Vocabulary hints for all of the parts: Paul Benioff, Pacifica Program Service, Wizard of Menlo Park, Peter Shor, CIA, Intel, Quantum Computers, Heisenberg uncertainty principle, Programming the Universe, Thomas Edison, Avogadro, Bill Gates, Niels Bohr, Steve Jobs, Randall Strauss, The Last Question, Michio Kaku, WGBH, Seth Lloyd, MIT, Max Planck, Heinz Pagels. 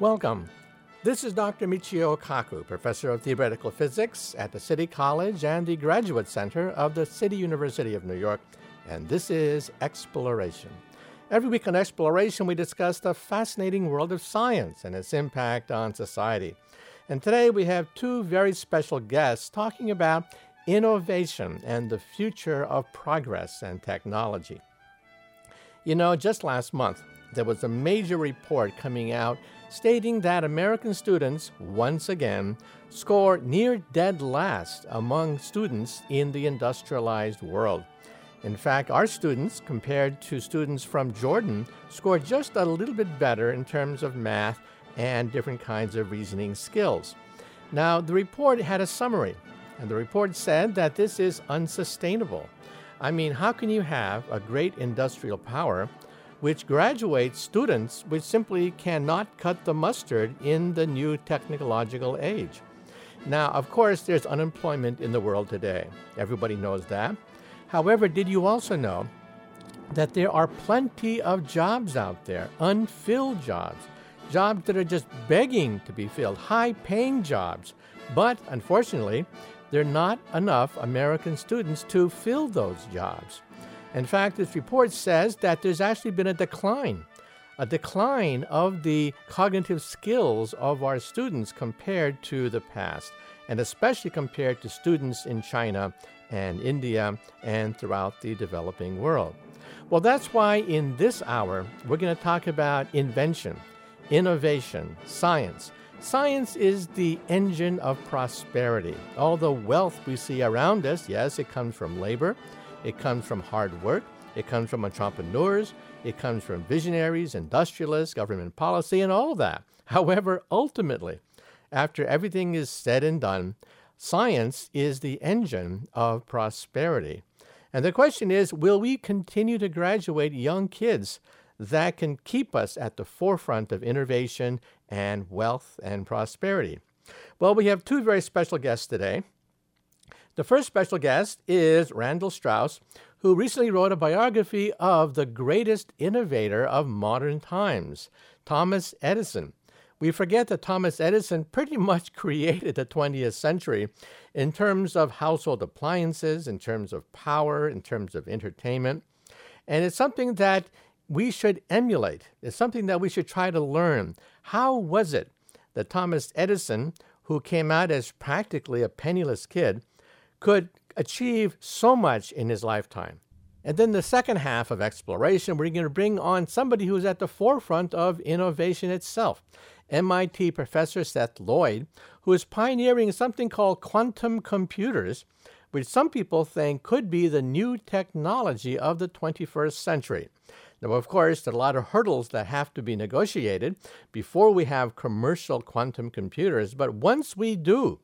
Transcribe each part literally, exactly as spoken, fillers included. Welcome. This is Doctor Michio Kaku, Professor of Theoretical Physics at the City College and the Graduate Center of the City University of New York, and this is Exploration. Every week on Exploration, we discuss the fascinating world of science and its impact on society. And today we have two very special guests talking about innovation and the future of progress and technology. You know, just last month, there was a major report coming out stating that American students, once again, score near dead last among students in the industrialized world. In fact, our students, compared to students from Jordan, score just a little bit better in terms of math and different kinds of reasoning skills. Now, the report had a summary, and the report said that this is unsustainable. I mean, how can you have a great industrial power which graduates students which simply cannot cut the mustard in the new technological age? Now, of course, there's unemployment in the world today. Everybody knows that. However, did you also know that there are plenty of jobs out there, unfilled jobs, jobs that are just begging to be filled, high-paying jobs? But, unfortunately, there are not enough American students to fill those jobs. In fact, this report says that there's actually been a decline, a decline of the cognitive skills of our students compared to the past, and especially compared to students in China and India and throughout the developing world. Well, that's why in this hour, we're going to talk about invention, innovation, science. Science is the engine of prosperity. All the wealth we see around us, yes, it comes from labor. It comes from hard work, it comes from entrepreneurs, it comes from visionaries, industrialists, government policy, and all that. However, ultimately, after everything is said and done, science is the engine of prosperity. And the question is, will we continue to graduate young kids that can keep us at the forefront of innovation and wealth and prosperity? Well, we have two very special guests today. The first special guest is Randall Strauss, who recently wrote a biography of the greatest innovator of modern times, Thomas Edison. We forget that Thomas Edison pretty much created the twentieth century in terms of household appliances, in terms of power, in terms of entertainment. And it's something that we should emulate. It's something that we should try to learn. How was it that Thomas Edison, who came out as practically a penniless kid, could achieve so much in his lifetime? And then the second half of Exploration, we're going to bring on somebody who's at the forefront of innovation itself, M I T Professor Seth Lloyd, who is pioneering something called quantum computers, which some people think could be the new technology of the twenty-first century. Now, of course, there are a lot of hurdles that have to be negotiated before we have commercial quantum computers, but once we do,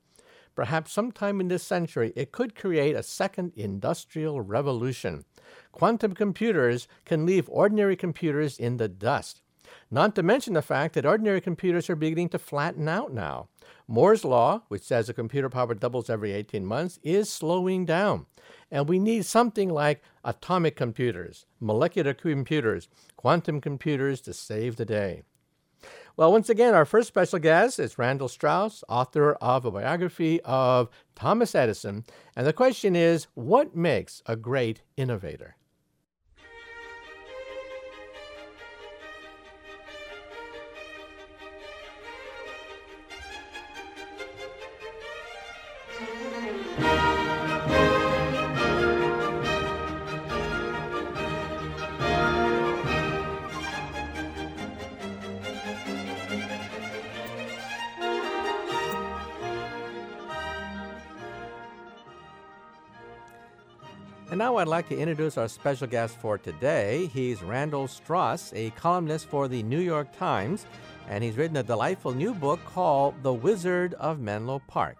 perhaps sometime in this century, it could create a second industrial revolution. Quantum computers can leave ordinary computers in the dust. Not to mention the fact that ordinary computers are beginning to flatten out now. Moore's Law, which says a computer power doubles every eighteen months, is slowing down. And we need something like atomic computers, molecular computers, quantum computers to save the day. Well, once again, our first special guest is Randall Strauss, author of a biography of Thomas Edison. And the question is, what makes a great innovator? And now I'd like to introduce our special guest for today. He's Randall Strauss, a columnist for the New York Times, and he's written a delightful new book called The Wizard of Menlo Park,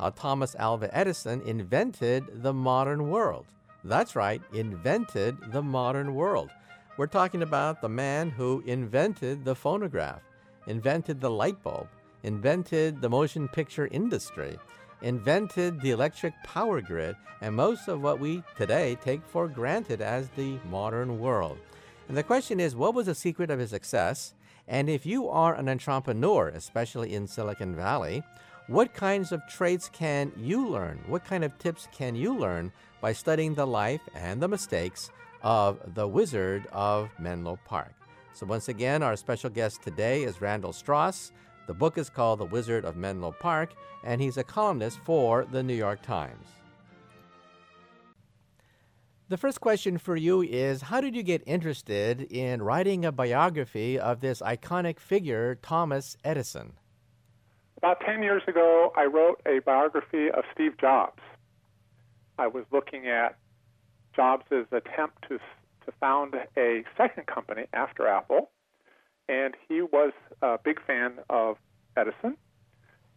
How Thomas Alva Edison Invented the Modern World. That's right, invented the modern world. We're talking about the man who invented the phonograph, invented the light bulb, invented the motion picture industry, invented the electric power grid, and most of what we today take for granted as the modern world. And the question is, what was the secret of his success? And if you are an entrepreneur, especially in Silicon Valley, what kinds of traits can you learn? What kind of tips can you learn by studying the life and the mistakes of the Wizard of Menlo Park? So once again, our special guest today is Randall Strauss. The book is called The Wizard of Menlo Park, and he's a columnist for the New York Times. The first question for you is, how did you get interested in writing a biography of this iconic figure, Thomas Edison? About ten years ago, I wrote a biography of Steve Jobs. I was looking at Jobs' attempt to to found a second company after Apple, and he was a big fan of Edison.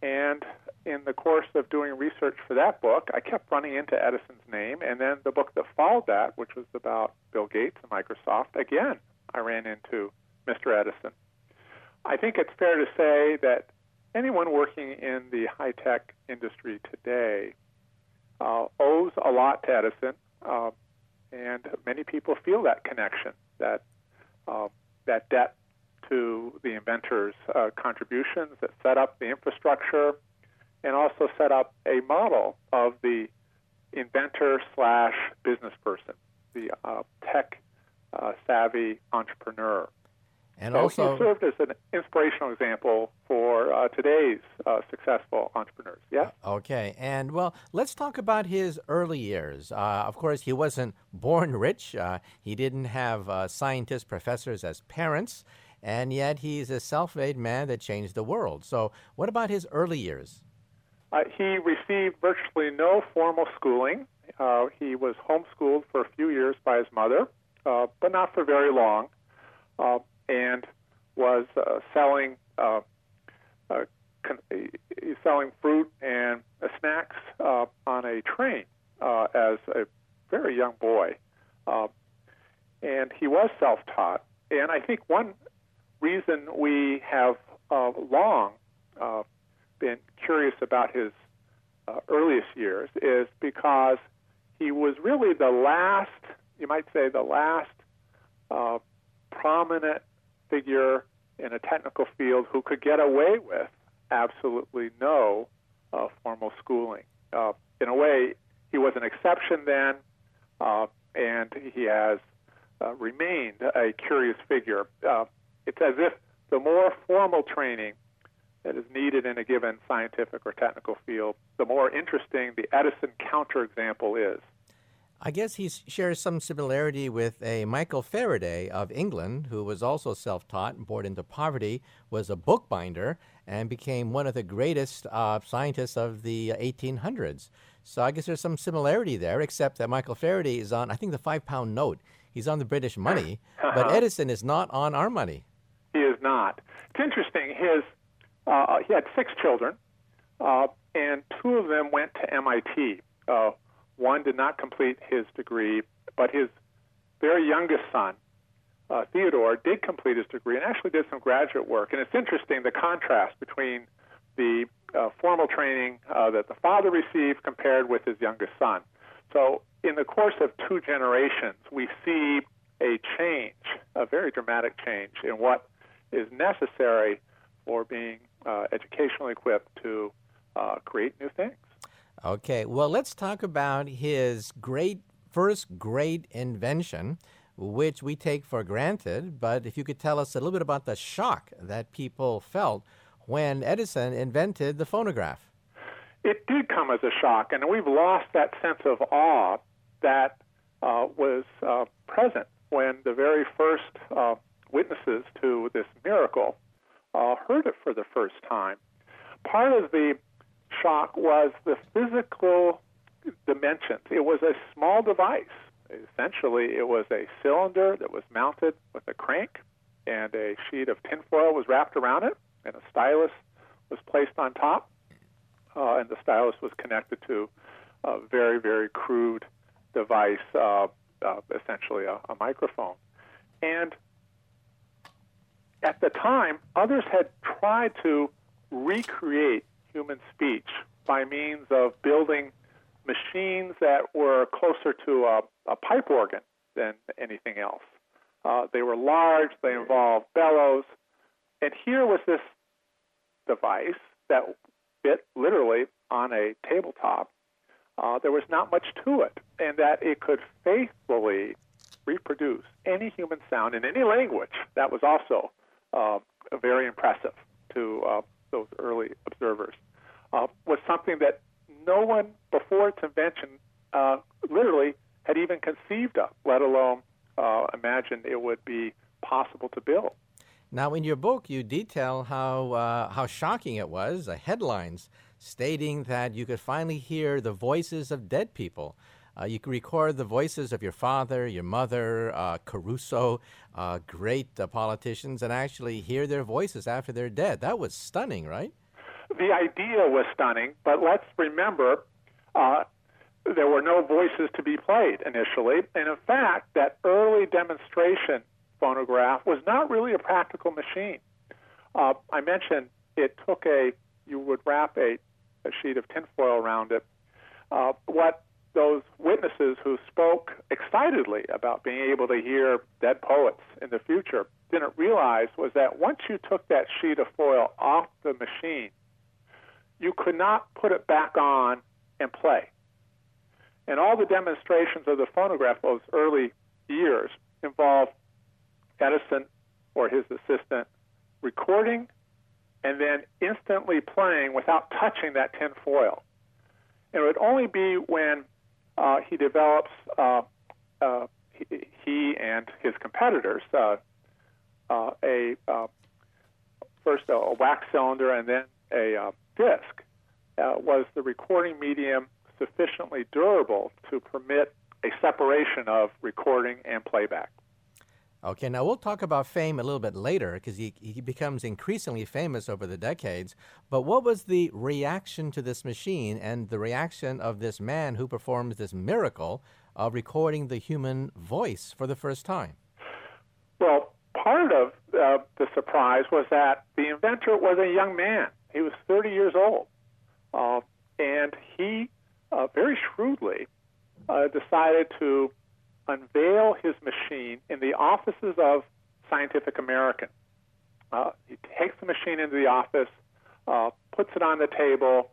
And in the course of doing research for that book, I kept running into Edison's name, and then the book that followed that, which was about Bill Gates and Microsoft, again, I ran into Mister Edison. I think it's fair to say that anyone working in the high-tech industry today uh, owes a lot to Edison, uh, and many people feel that connection, that uh, that debt to the inventor's uh, contributions that set up the infrastructure and also set up a model of the inventor slash business person, the uh, tech uh, savvy entrepreneur. And so also he served as an inspirational example for uh, today's uh, successful entrepreneurs. Yeah. Okay. And well, let's talk about his early years. Uh, of course, he wasn't born rich. Uh, he didn't have uh, scientist professors as parents, and yet he's a self-made man that changed the world. So, what about his early years? Uh, he received virtually no formal schooling. Uh, he was homeschooled for a few years by his mother, uh, but not for very long. Uh, and was uh, selling uh, uh, con- selling fruit and uh, snacks uh, on a train uh, as a very young boy. Uh, and he was self-taught. And I think one reason we have uh, long uh, been curious about his uh, earliest years is because he was really the last, you might say the last uh, prominent figure in a technical field who could get away with absolutely no uh, formal schooling. Uh, in a way, he was an exception then, uh, and he has uh, remained a curious figure. Uh, it's as if the more formal training that is needed in a given scientific or technical field, the more interesting the Edison counterexample is. I guess he shares some similarity with a Michael Faraday of England, who was also self-taught and born into poverty, was a bookbinder, and became one of the greatest uh, scientists of the eighteen hundreds. So I guess there's some similarity there, except that Michael Faraday is on, I think, the five-pound note. He's on the British money, but Edison is not on our money. He is not. It's interesting. His uh, he had six children, uh, and two of them went to M I T. Uh, One did not complete his degree, but his very youngest son, uh, Theodore, did complete his degree and actually did some graduate work. And it's interesting, the contrast between the uh, formal training uh, that the father received compared with his youngest son. So in the course of two generations, we see a change, a very dramatic change in what is necessary for being uh, educationally equipped to uh, create new things. Okay, well, let's talk about his great first great invention, which we take for granted. But if you could tell us a little bit about the shock that people felt when Edison invented the phonograph. It did come as a shock, and we've lost that sense of awe that uh, was uh, present when the very first uh, witnesses to this miracle uh, heard it for the first time. Part of the shock was the physical dimensions. It was a small device. Essentially, it was a cylinder that was mounted with a crank, and a sheet of tinfoil was wrapped around it, and a stylus was placed on top, uh, and the stylus was connected to a very, very crude device, uh, uh, essentially a, a microphone. And at the time, others had tried to recreate human speech by means of building machines that were closer to a, a pipe organ than anything else. Uh, they were large, they involved bellows, And here was this device that bit literally on a tabletop. Uh, there was not much to it, and that it could faithfully reproduce any human sound in any language. That was also uh, very impressive to uh, those early observers. Uh, was something that no one before its invention uh, literally had even conceived of, let alone uh, imagined it would be possible to build. Now, in your book, you detail how uh, how shocking it was, the headlines stating that you could finally hear the voices of dead people. Uh, you could record the voices of your father, your mother, uh, Caruso, uh, great uh, politicians, and actually hear their voices after they're dead. That was stunning, right? The idea was stunning, but let's remember uh, there were no voices to be played initially. And in fact, that early demonstration phonograph was not really a practical machine. Uh, I mentioned it took a, you would wrap a, a sheet of tinfoil around it. Uh, what those witnesses who spoke excitedly about being able to hear dead poets in the future didn't realize was that once you took that sheet of foil off the machine, you could not put it back on and play. And all the demonstrations of the phonograph those early years involved Edison or his assistant recording and then instantly playing without touching that tin foil. And it would only be when uh, he develops, uh, uh, he, he and his competitors, uh, uh, a uh, first a, a wax cylinder and then a uh, disc, uh, was the recording medium sufficiently durable to permit a separation of recording and playback. Okay, now we'll talk about fame a little bit later because he, he becomes increasingly famous over the decades. But what was the reaction to this machine and the reaction of this man who performs this miracle of recording the human voice for the first time? Well, part of uh, the surprise was that the inventor was a young man. He was thirty years old, uh, and he uh, very shrewdly uh, decided to unveil his machine in the offices of Scientific American. Uh, he takes the machine into the office, uh, puts it on the table,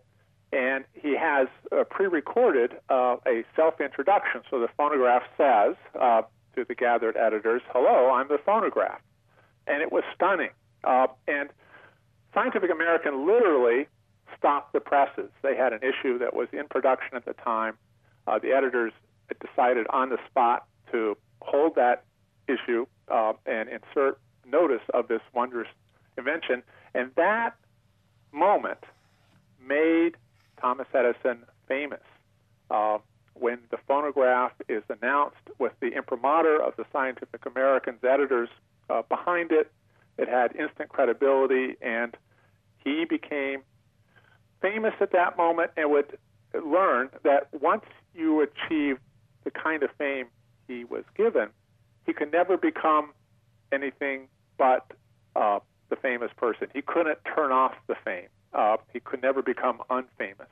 and he has uh, pre-recorded uh, a self-introduction. So the phonograph says uh, to the gathered editors, "Hello, I'm the phonograph." And it was stunning. Uh, and Scientific American literally stopped the presses. They had an issue that was in production at the time. Uh, the editors decided on the spot to hold that issue uh, and insert notice of this wondrous invention. And that moment made Thomas Edison famous. Uh, when the phonograph is announced with the imprimatur of the Scientific American's editors uh, behind it, it had instant credibility, and he became famous at that moment and would learn that once you achieve the kind of fame he was given, he could never become anything but uh, the famous person. He couldn't turn off the fame. Uh, he could never become unfamous.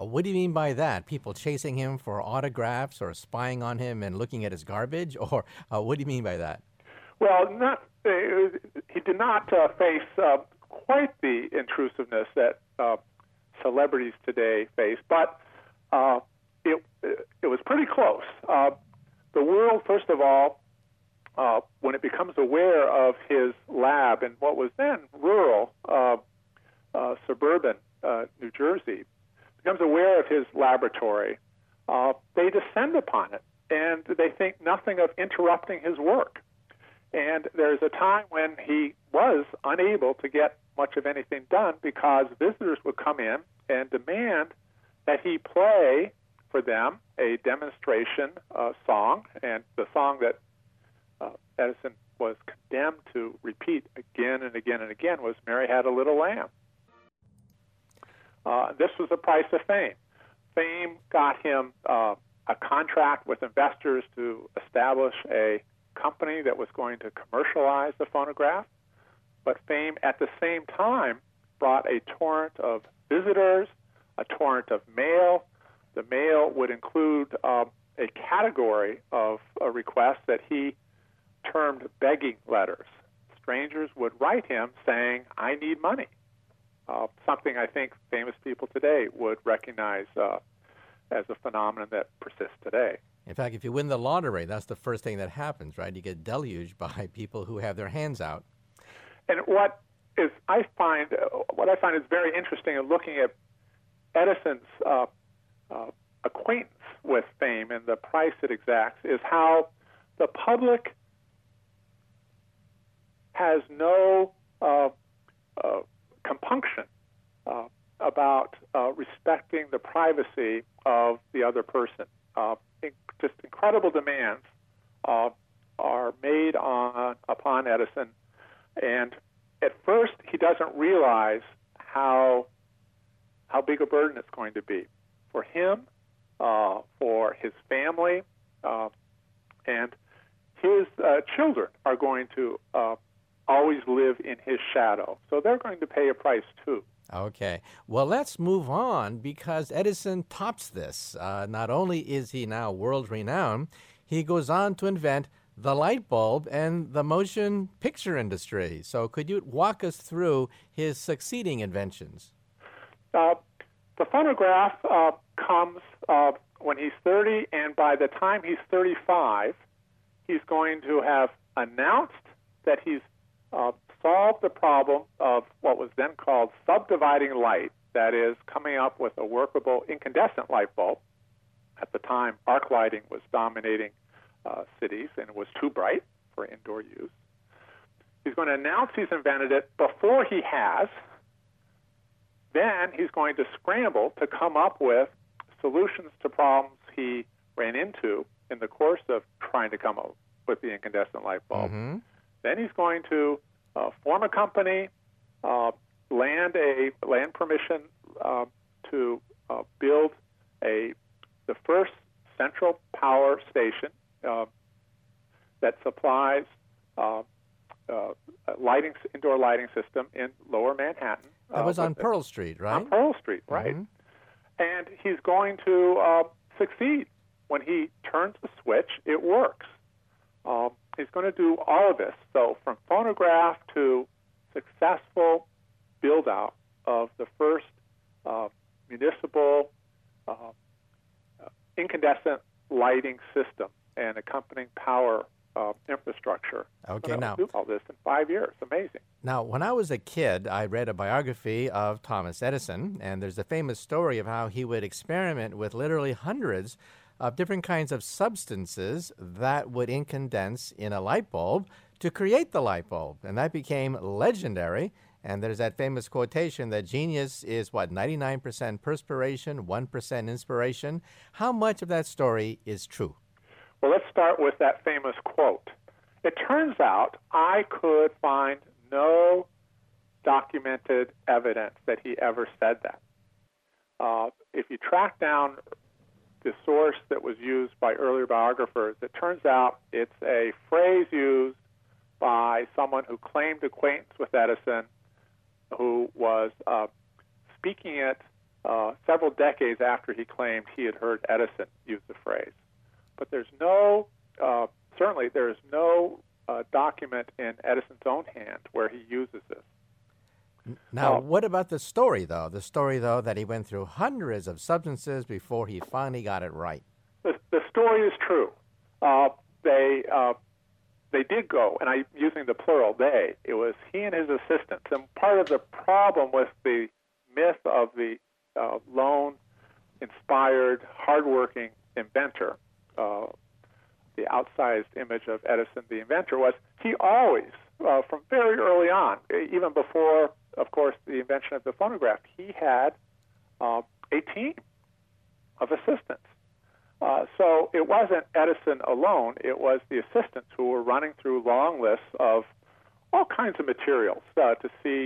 Uh, what do you mean by that? People chasing him for autographs or spying on him and looking at his garbage? Or uh, what do you mean by that? Well, not uh, he did not uh, face uh, quite the intrusiveness that uh, celebrities today face, but uh, It, it was pretty close. Uh, the world, first of all, uh, when it becomes aware of his lab in what was then rural, uh, uh, suburban uh, New Jersey, becomes aware of his laboratory, uh, they descend upon it, and they think nothing of interrupting his work. And there's a time when he was unable to get much of anything done because visitors would come in and demand that he play for them a demonstration uh, song, and the song that uh, Edison was condemned to repeat again and again and again was "Mary Had a Little Lamb." Uh, this was the price of fame. Fame got him uh, a contract with investors to establish a company that was going to commercialize the phonograph, but fame at the same time brought a torrent of visitors, a torrent of mail. The mail would include uh, a category of uh, requests that he termed begging letters, strangers would write him saying, I need money. Uh, something I think famous people today would recognize uh, as a phenomenon that persists today. In fact, if you win the lottery, that's the first thing that happens, right? You get deluged by people who have their hands out. And what is I find what I find is very interesting in looking at Edison's uh, uh, acquaintance with fame and the price it exacts is how the public has no uh, uh, compunction uh, about uh, respecting the privacy of the other person. Uh, in, just incredible demands uh, are made on upon Edison, and at first he doesn't realize how how big a burden it's going to be for him, uh, for his family, uh, and his uh, children are going to uh, always live in his shadow. So they're going to pay a price, too. Okay. Well, let's move on, because Edison tops this. Uh, not only is he now world-renowned, he goes on to invent the light bulb and the motion picture industry. So could you walk us through his succeeding inventions? Uh, the phonograph uh, comes uh, when he's thirty, and by the time he's thirty-five, he's going to have announced that he's uh, solved the problem of what was then called subdividing light, that is, coming up with a workable incandescent light bulb. At the time, arc lighting was dominating uh, cities, and it was too bright for indoor use. He's going to announce he's invented it before he has. Then he's going to scramble to come up with solutions to problems he ran into in the course of trying to come up with the incandescent light bulb. Mm-hmm. Then he's going to uh, form a company, uh, land a land permission uh, to uh, build a the first central power station uh, that supplies uh, uh, lighting indoor lighting system in Lower Manhattan. That uh, was on Pearl Street, right? On Pearl Street, right? Mm-hmm. And he's going to uh, succeed. When he turns the switch, it works. Um, he's going to do all of this. So from phonograph to successful build-out of the first uh, municipal uh, incandescent lighting system and accompanying power Uh, infrastructure. Okay, so now do all this in five years. Amazing. Now, when I was a kid, I read a biography of Thomas Edison, and there's a famous story of how he would experiment with literally hundreds of different kinds of substances that would incondense in a light bulb to create the light bulb, and that became legendary. And there's that famous quotation that genius is what ninety-nine percent perspiration, one percent inspiration. How much of that story is true? Well, let's start with that famous quote. It turns out I could find no documented evidence that he ever said that. Uh, if you track down the source that was used by earlier biographers, it turns out it's a phrase used by someone who claimed acquaintance with Edison, who was uh, speaking it uh, several decades after he claimed he had heard Edison use the phrase. But there's no, uh, certainly there's no uh, document in Edison's own hand where he uses this. Now, uh, what about the story, though? The story, though, that he went through hundreds of substances before he finally got it right. The, the story is true. Uh, they uh, they did go, and I'm using the plural they. It was he and his assistants. And part of the problem with the myth of the uh, lone, inspired, hardworking inventor, Uh, the outsized image of Edison, the inventor, was he always, uh, from very early on, even before, of course, the invention of the phonograph, he had uh, a team of assistants. Uh, so it wasn't Edison alone. It was the assistants who were running through long lists of all kinds of materials uh, to see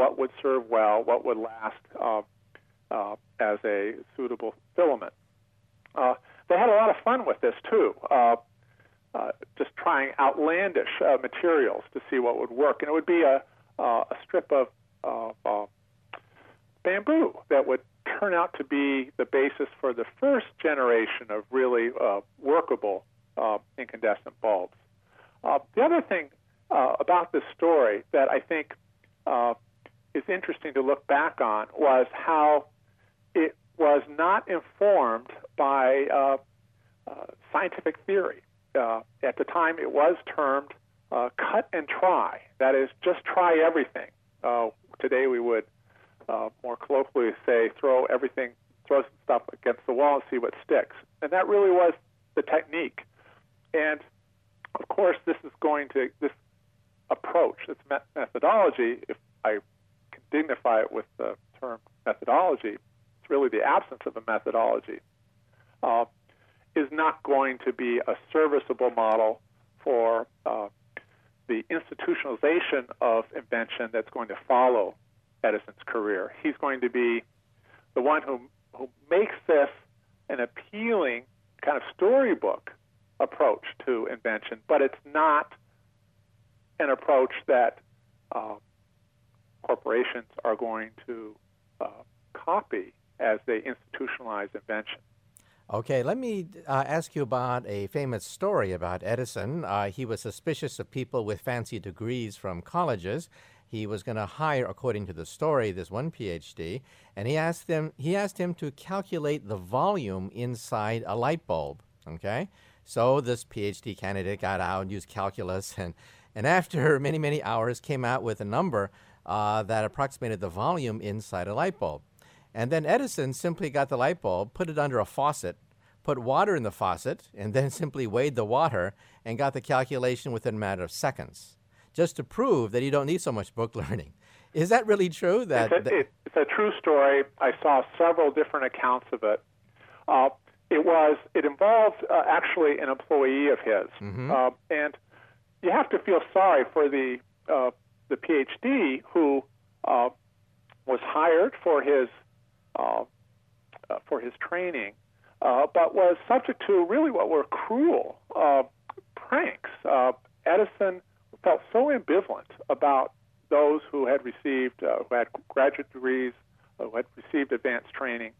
what would serve well, what would last uh, uh, as a suitable filament. Uh, They had a lot of fun with this, too, uh, uh, just trying outlandish uh, materials to see what would work. And it would be a, uh, a strip of uh, uh, bamboo that would turn out to be the basis for the first generation of really uh, workable uh, incandescent bulbs. Uh, the other thing uh, about this story that I think uh, is interesting to look back on was how it was not informed by uh, uh, scientific theory. Uh, at the time, it was termed uh, cut and try. That is, just try everything. Uh, today, we would uh, more colloquially say throw everything, throw some stuff against the wall and see what sticks. And that really was the technique. And of course, this is going to this approach, this methodology. If I can dignify it with the term methodology, it's really the absence of a methodology. Uh, is not going to be a serviceable model for uh, the institutionalization of invention that's going to follow Edison's career. He's going to be the one who, who makes this an appealing kind of storybook approach to invention, but it's not an approach that uh, corporations are going to uh, copy as they institutionalize invention. Okay, let me uh, ask you about a famous story about Edison. Uh, he was suspicious of people with fancy degrees from colleges. He was going to hire, according to the story, this one PhD, and he asked them. He asked him to calculate the volume inside a light bulb. Okay, so this PhD candidate got out and used calculus, and and after many many hours, came out with a number uh, that approximated the volume inside a light bulb. And then Edison simply got the light bulb, put it under a faucet, put water in the faucet, and then simply weighed the water and got the calculation within a matter of seconds, just to prove that you don't need so much book learning. Is that really true? That It's a, it's a true story. I saw several different accounts of it. Uh, it was it involved uh, actually an employee of his. Mm-hmm. Uh, and you have to feel sorry for the, uh, the PhD who uh, was hired for his Uh, uh, for his training, uh, but was subject to really what were cruel uh, pranks. Uh, Edison felt so ambivalent about those who had received, uh, who had graduate degrees, uh, who had received advanced training.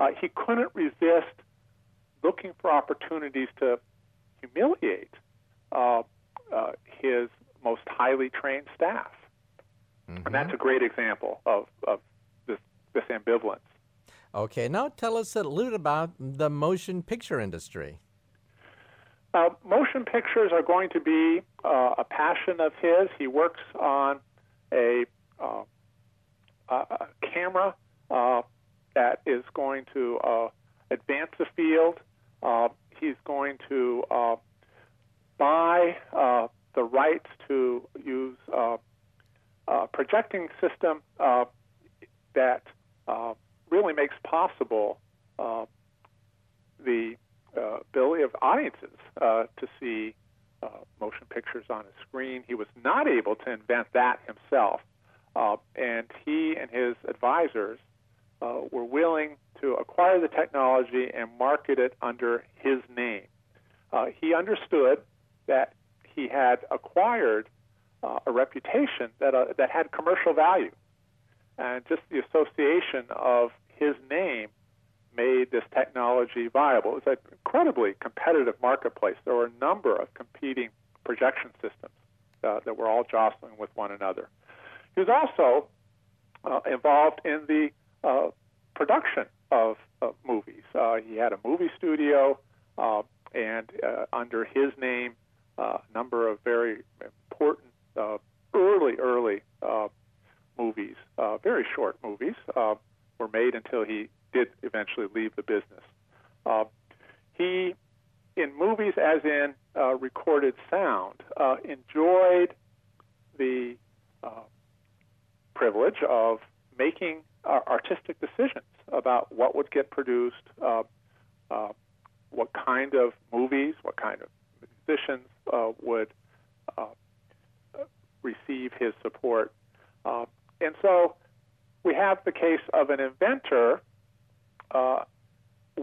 Uh, he couldn't resist looking for opportunities to humiliate uh, uh, his most highly trained staff. Mm-hmm. And that's a great example of, of this, this ambivalence. Okay, now tell us a little about the motion picture industry. Uh, motion pictures are going to be uh, a passion of his. He works on a, uh, a camera uh, that is going to uh, advance the field. Uh, he's going to uh, buy uh, the rights to use uh, a projecting system uh, that uh, really makes possible uh, the uh, ability of audiences uh, to see uh, motion pictures on a screen. He was not able to invent that himself, uh, and he and his advisors uh, were willing to acquire the technology and market it under his name. Uh, he understood that he had acquired uh, a reputation that uh, that had commercial value. And just the association of his name made this technology viable. It's an incredibly competitive marketplace. There were a number of competing projection systems uh, that were all jostling with one another. He was also uh, involved in the uh, production of, of movies. Uh, he had a movie studio, uh, and uh, under his name, a uh, number of very important uh, early, early uh movies, uh, very short movies, uh, were made until he did eventually leave the business. Uh, he, in movies as in uh, recorded sound, uh, enjoyed the uh, privilege of making uh, artistic decisions about what would get produced, uh, uh, what kind of movies, what kind of musicians uh, would uh, receive his support. Uh, And so we have the case of an inventor uh,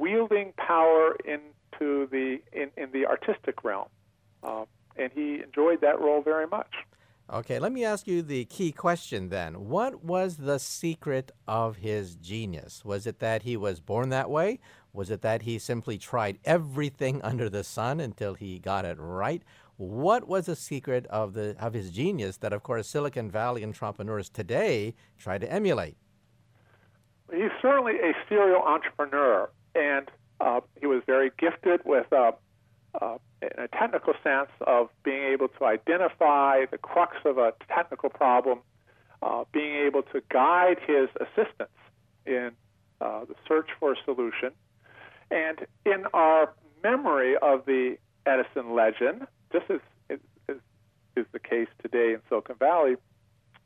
wielding power into the in, in the artistic realm, uh, and he enjoyed that role very much. Okay, let me ask you the key question then. What was the secret of his genius? Was it that he was born that way? Was it that he simply tried everything under the sun until he got it right? What was the secret of the of his genius that, of course, Silicon Valley entrepreneurs today try to emulate? He's certainly a serial entrepreneur, and uh, he was very gifted with, uh, uh, in a technical sense, of being able to identify the crux of a technical problem, uh, being able to guide his assistants in uh, the search for a solution. And in our memory of the Edison legend, just as is, is, is the case today in Silicon Valley,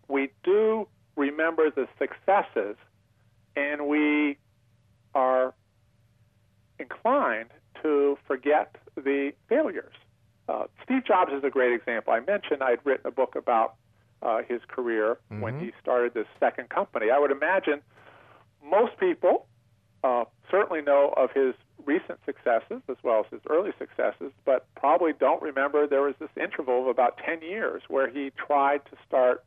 we do remember the successes, and we are inclined to forget the failures. Uh, Steve Jobs is a great example. I mentioned I'd written a book about uh, his career mm-hmm. when he started this second company. I would imagine most people uh, certainly know of his recent successes as well as his early successes, but probably don't remember there was this interval of about ten years where he tried to start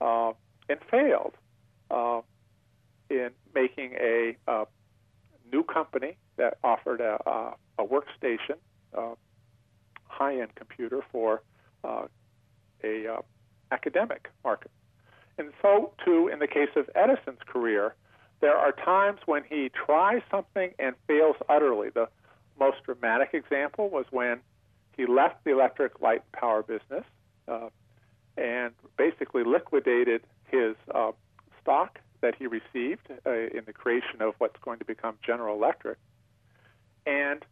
uh, and failed. Uh, in making a uh, new company that offered a, uh, a workstation, uh, high-end computer for uh, a uh, academic market. And so, too, in the case of Edison's career, there are times when he tries something and fails utterly. The most dramatic example was when he left the electric light and power business uh, and basically liquidated his uh, stock that he received uh, in the creation of what's going to become General Electric, and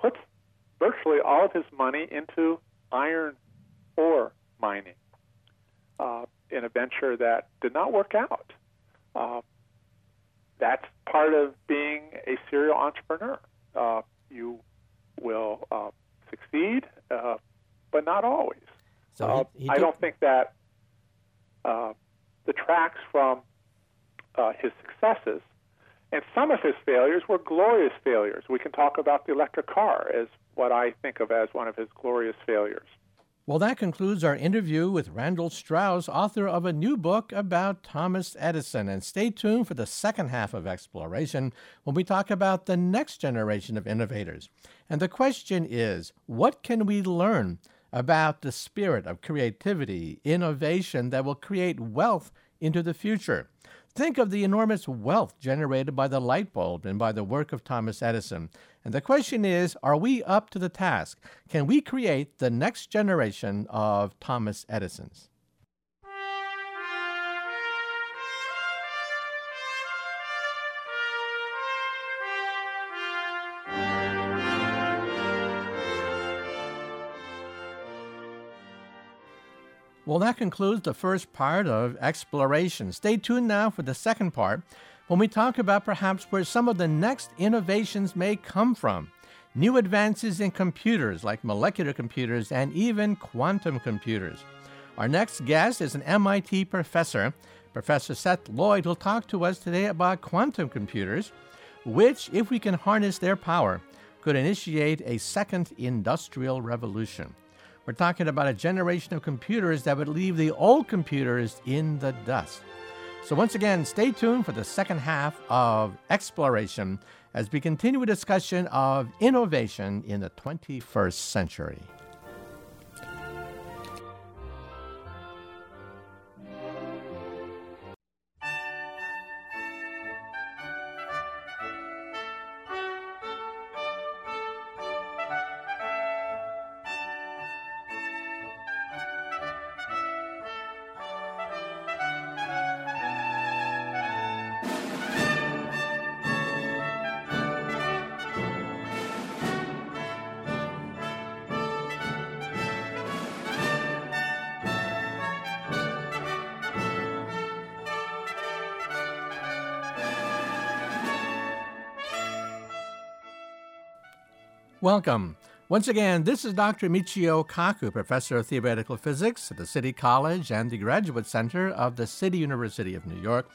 puts virtually all of his money into iron ore mining uh, in a venture that did not work out. Uh, that's part of being a serial entrepreneur. Uh, you will uh, succeed, uh, but not always. So uh, he, he I did... don't think that uh, detracts from Uh, his successes, and some of his failures were glorious failures. We can talk about the electric car as what I think of as one of his glorious failures. Well, that concludes our interview with Randall Strauss, author of a new book about Thomas Edison. And stay tuned for the second half of Exploration when we talk about the next generation of innovators. And the question is, what can we learn about the spirit of creativity, innovation that will create wealth into the future? Think of the enormous wealth generated by the light bulb and by the work of Thomas Edison. And the question is, are we up to the task? Can we create the next generation of Thomas Edisons? Well, that concludes the first part of Exploration. Stay tuned now for the second part when we talk about perhaps where some of the next innovations may come from. New advances in computers like molecular computers and even quantum computers. Our next guest is an M I T professor. Professor Seth Lloyd will talk to us today about quantum computers, which, if we can harness their power, could initiate a second industrial revolution. We're talking about a generation of computers that would leave the old computers in the dust. So once again, stay tuned for the second half of Exploration as we continue a discussion of innovation in the twenty-first century. Welcome. Once again, this is Doctor Michio Kaku, Professor of Theoretical Physics at the City College and the Graduate Center of the City University of New York,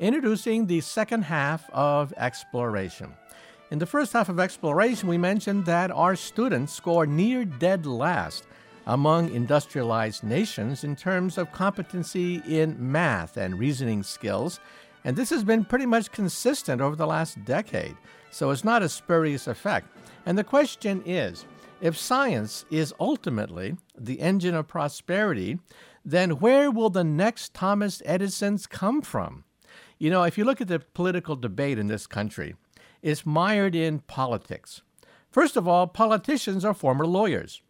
introducing the second half of Exploration. In the first half of Exploration, we mentioned that our students score near dead last among industrialized nations in terms of competency in math and reasoning skills, and this has been pretty much consistent over the last decade, so it's not a spurious effect. And the question is, If science is ultimately the engine of prosperity, then where will the next Thomas Edisons come from? You know, if you look at the political debate in this country, it's mired in politics. First of all, politicians are former lawyers.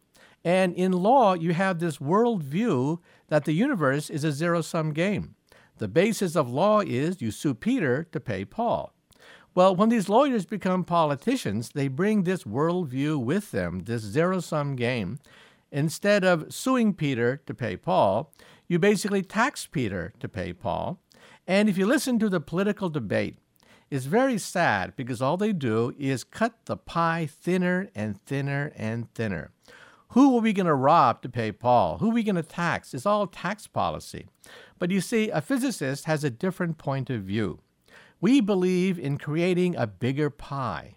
And in law, you have this worldview that the universe is a zero-sum game. The basis of law is you sue Peter to pay Paul. Well, when these lawyers become politicians, they bring this worldview with them, this zero-sum game. Instead of suing Peter to pay Paul, you basically tax Peter to pay Paul. And if you listen to the political debate, it's very sad because all they do is cut the pie thinner and thinner and thinner. Who are we going to rob to pay Paul? Who are we going to tax? It's all tax policy. But you see, a physicist has a different point of view. We believe in creating a bigger pie.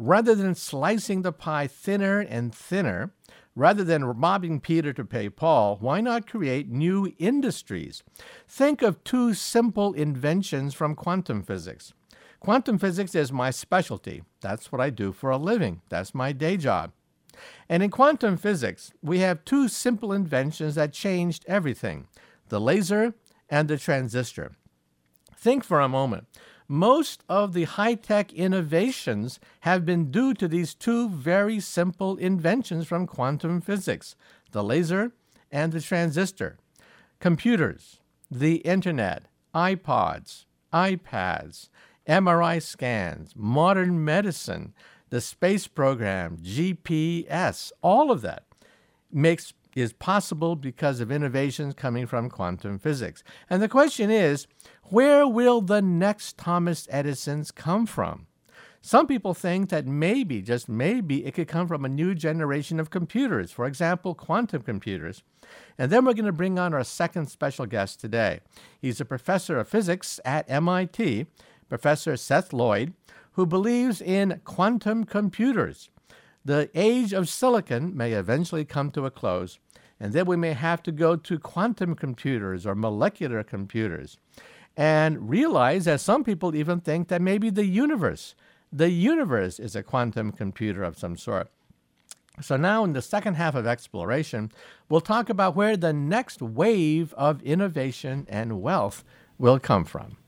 Rather than slicing the pie thinner and thinner, rather than mobbing Peter to pay Paul, why not create new industries? Think of two simple inventions from quantum physics. Quantum physics is my specialty. That's what I do for a living. That's my day job. And in quantum physics, we have two simple inventions that changed everything, the laser and the transistor. Think for a moment. Most of the high-tech innovations have been due to these two very simple inventions from quantum physics, the laser and the transistor. Computers, the internet, iPods, iPads, M R I scans, modern medicine, the space program, G P S, all of that makes is possible because of innovations coming from quantum physics. And the question is, where will the next Thomas Edisons come from? Some people think that maybe, just maybe, it could come from a new generation of computers, for example, quantum computers. And then we're going to bring on our second special guest today. He's a professor of physics at M I T, Professor Seth Lloyd, who believes in quantum computers. The age of silicon may eventually come to a close, and then we may have to go to quantum computers or molecular computers and realize, as some people even think, that maybe the universe, the universe is a quantum computer of some sort. So now in the second half of exploration, we'll talk about where the next wave of innovation and wealth will come from.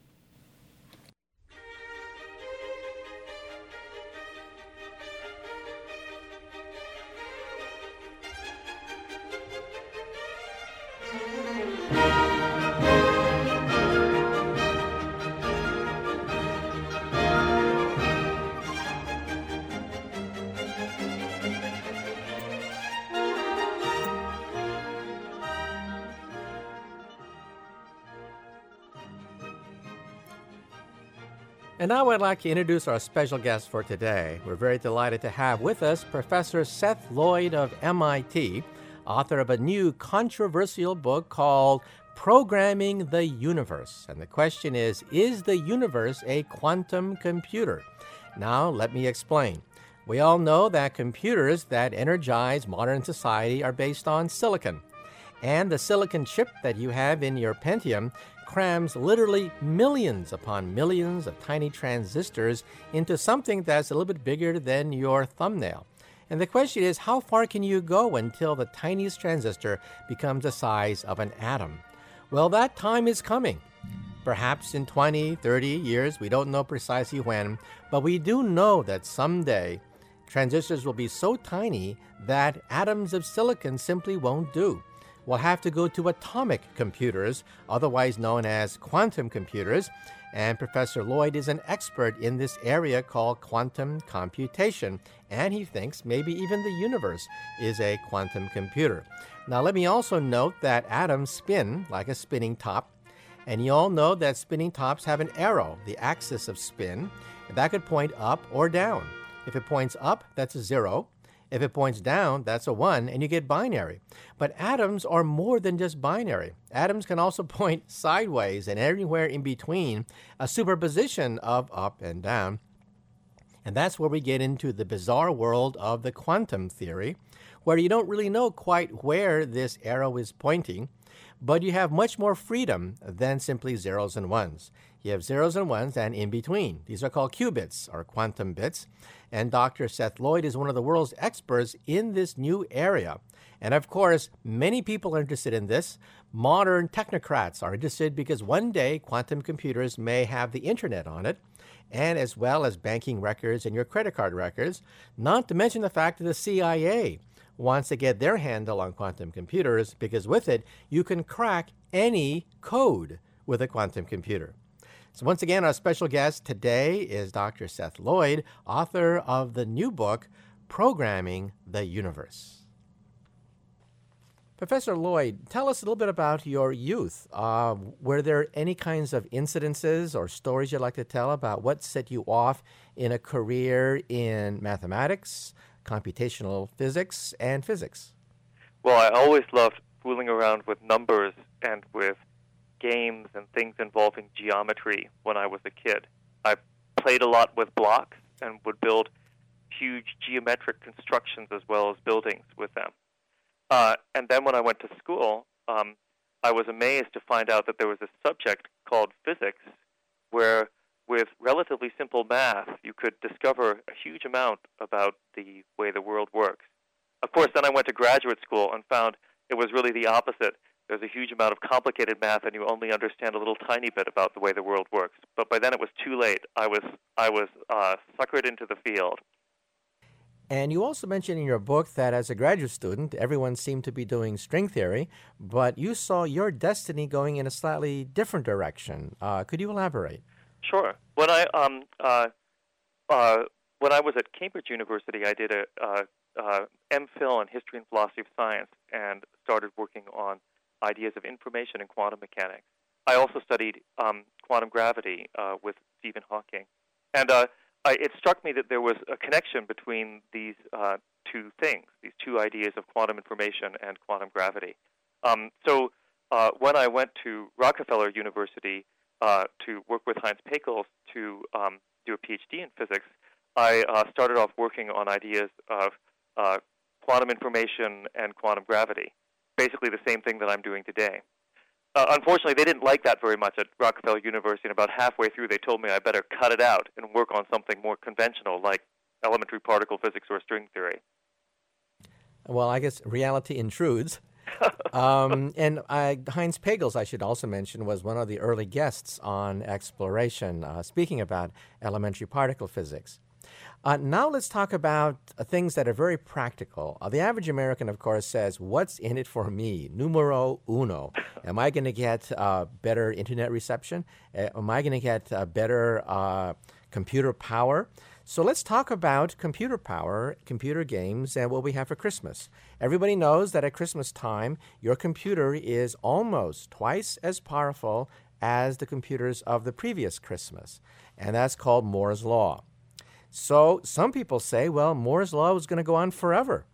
And now I'd like to introduce our special guest for today. We're very delighted to have with us Professor Seth Lloyd of M I T, author of a new controversial book called Programming the Universe. And the question is, is the universe a quantum computer? Now, let me explain. We all know that computers that energize modern society are based on silicon. And the silicon chip that you have in your Pentium crams literally millions upon millions of tiny transistors into something that's a little bit bigger than your thumbnail. And the question is, how far can you go until the tiniest transistor becomes the size of an atom? Well, that time is coming. Perhaps in twenty, thirty years, we don't know precisely when, but we do know that someday transistors will be so tiny that atoms of silicon simply won't do. We'll have to go to atomic computers, otherwise known as quantum computers, and Professor Lloyd is an expert in this area called quantum computation, and he thinks maybe even the universe is a quantum computer. Now, let me also note that atoms spin like a spinning top, and you all know that spinning tops have an arrow, the axis of spin, and that could point up or down. If it points up, that's a zero. If it points down, that's a one, and you get binary. But atoms are more than just binary. Atoms can also point sideways and everywhere in between, a superposition of up and down. And that's where we get into the bizarre world of the quantum theory, where you don't really know quite where this arrow is pointing. but you have much more freedom than simply zeros and ones. You have zeros and ones and in between. These are called qubits or quantum bits. And Doctor Seth Lloyd is one of the world's experts in this new area. And of course, many people are interested in this. Modern technocrats are interested because one day quantum computers may have the internet on it, and as well as banking records and your credit card records, not to mention the fact that the C I A wants to get their handle on quantum computers because with it, you can crack any code with a quantum computer. So once again, our special guest today is Doctor Seth Lloyd, author of the new book, Programming the Universe. Professor Lloyd, tell us a little bit about your youth. Uh, were there any kinds of incidences or stories you'd like to tell about what set you off in a career in mathematics, computational physics, and physics? Well, I always loved fooling around with numbers and with games and things involving geometry when I was a kid. I played a lot with blocks and would build huge geometric constructions as well as buildings with them. Uh, and then when I went to school, um, I was amazed to find out that there was a subject called physics where with relatively simple math, you could discover a huge amount about the way the world works. Of course, then I went to graduate school and found it was really the opposite. There's a huge amount of complicated math, and you only understand a little tiny bit about the way the world works. But by then it was too late. I was I was uh, suckered into the field. And you also mentioned in your book that as a graduate student, everyone seemed to be doing string theory, but you saw your destiny going in a slightly different direction. Uh, could you elaborate? Sure. When I um uh, uh, when I was at Cambridge University, I did a uh, uh, MPhil in History and Philosophy of Science, and started working on ideas of information and quantum mechanics. I also studied um, quantum gravity uh, with Stephen Hawking. And uh, I, it struck me that there was a connection between these uh, two things, these two ideas of quantum information and quantum gravity. Um, so uh, when I went to Rockefeller University uh, to work with Heinz Pagels to um, do a PhD in physics, I uh, started off working on ideas of uh, quantum information and quantum gravity. Basically the same thing that I'm doing today. Uh, unfortunately, they didn't like that very much at Rockefeller University, and about halfway through they told me I better cut it out and work on something more conventional like elementary particle physics or string theory. Well, I guess reality intrudes. um, and I, Heinz Pagels, I should also mention, was one of the early guests on Exploration, uh, speaking about elementary particle physics. Uh, now let's talk about uh, things that are very practical. Uh, the average American, of course, says, what's in it for me? Numero uno. Am I going to get uh, better internet reception? Uh, am I going to get uh, better uh, computer power? So let's talk about computer power, computer games, and what we have for Christmas. Everybody knows that at Christmas time, your computer is almost twice as powerful as the computers of the previous Christmas, and that's called Moore's Law. So some people say, well, Moore's Law is going to go on forever.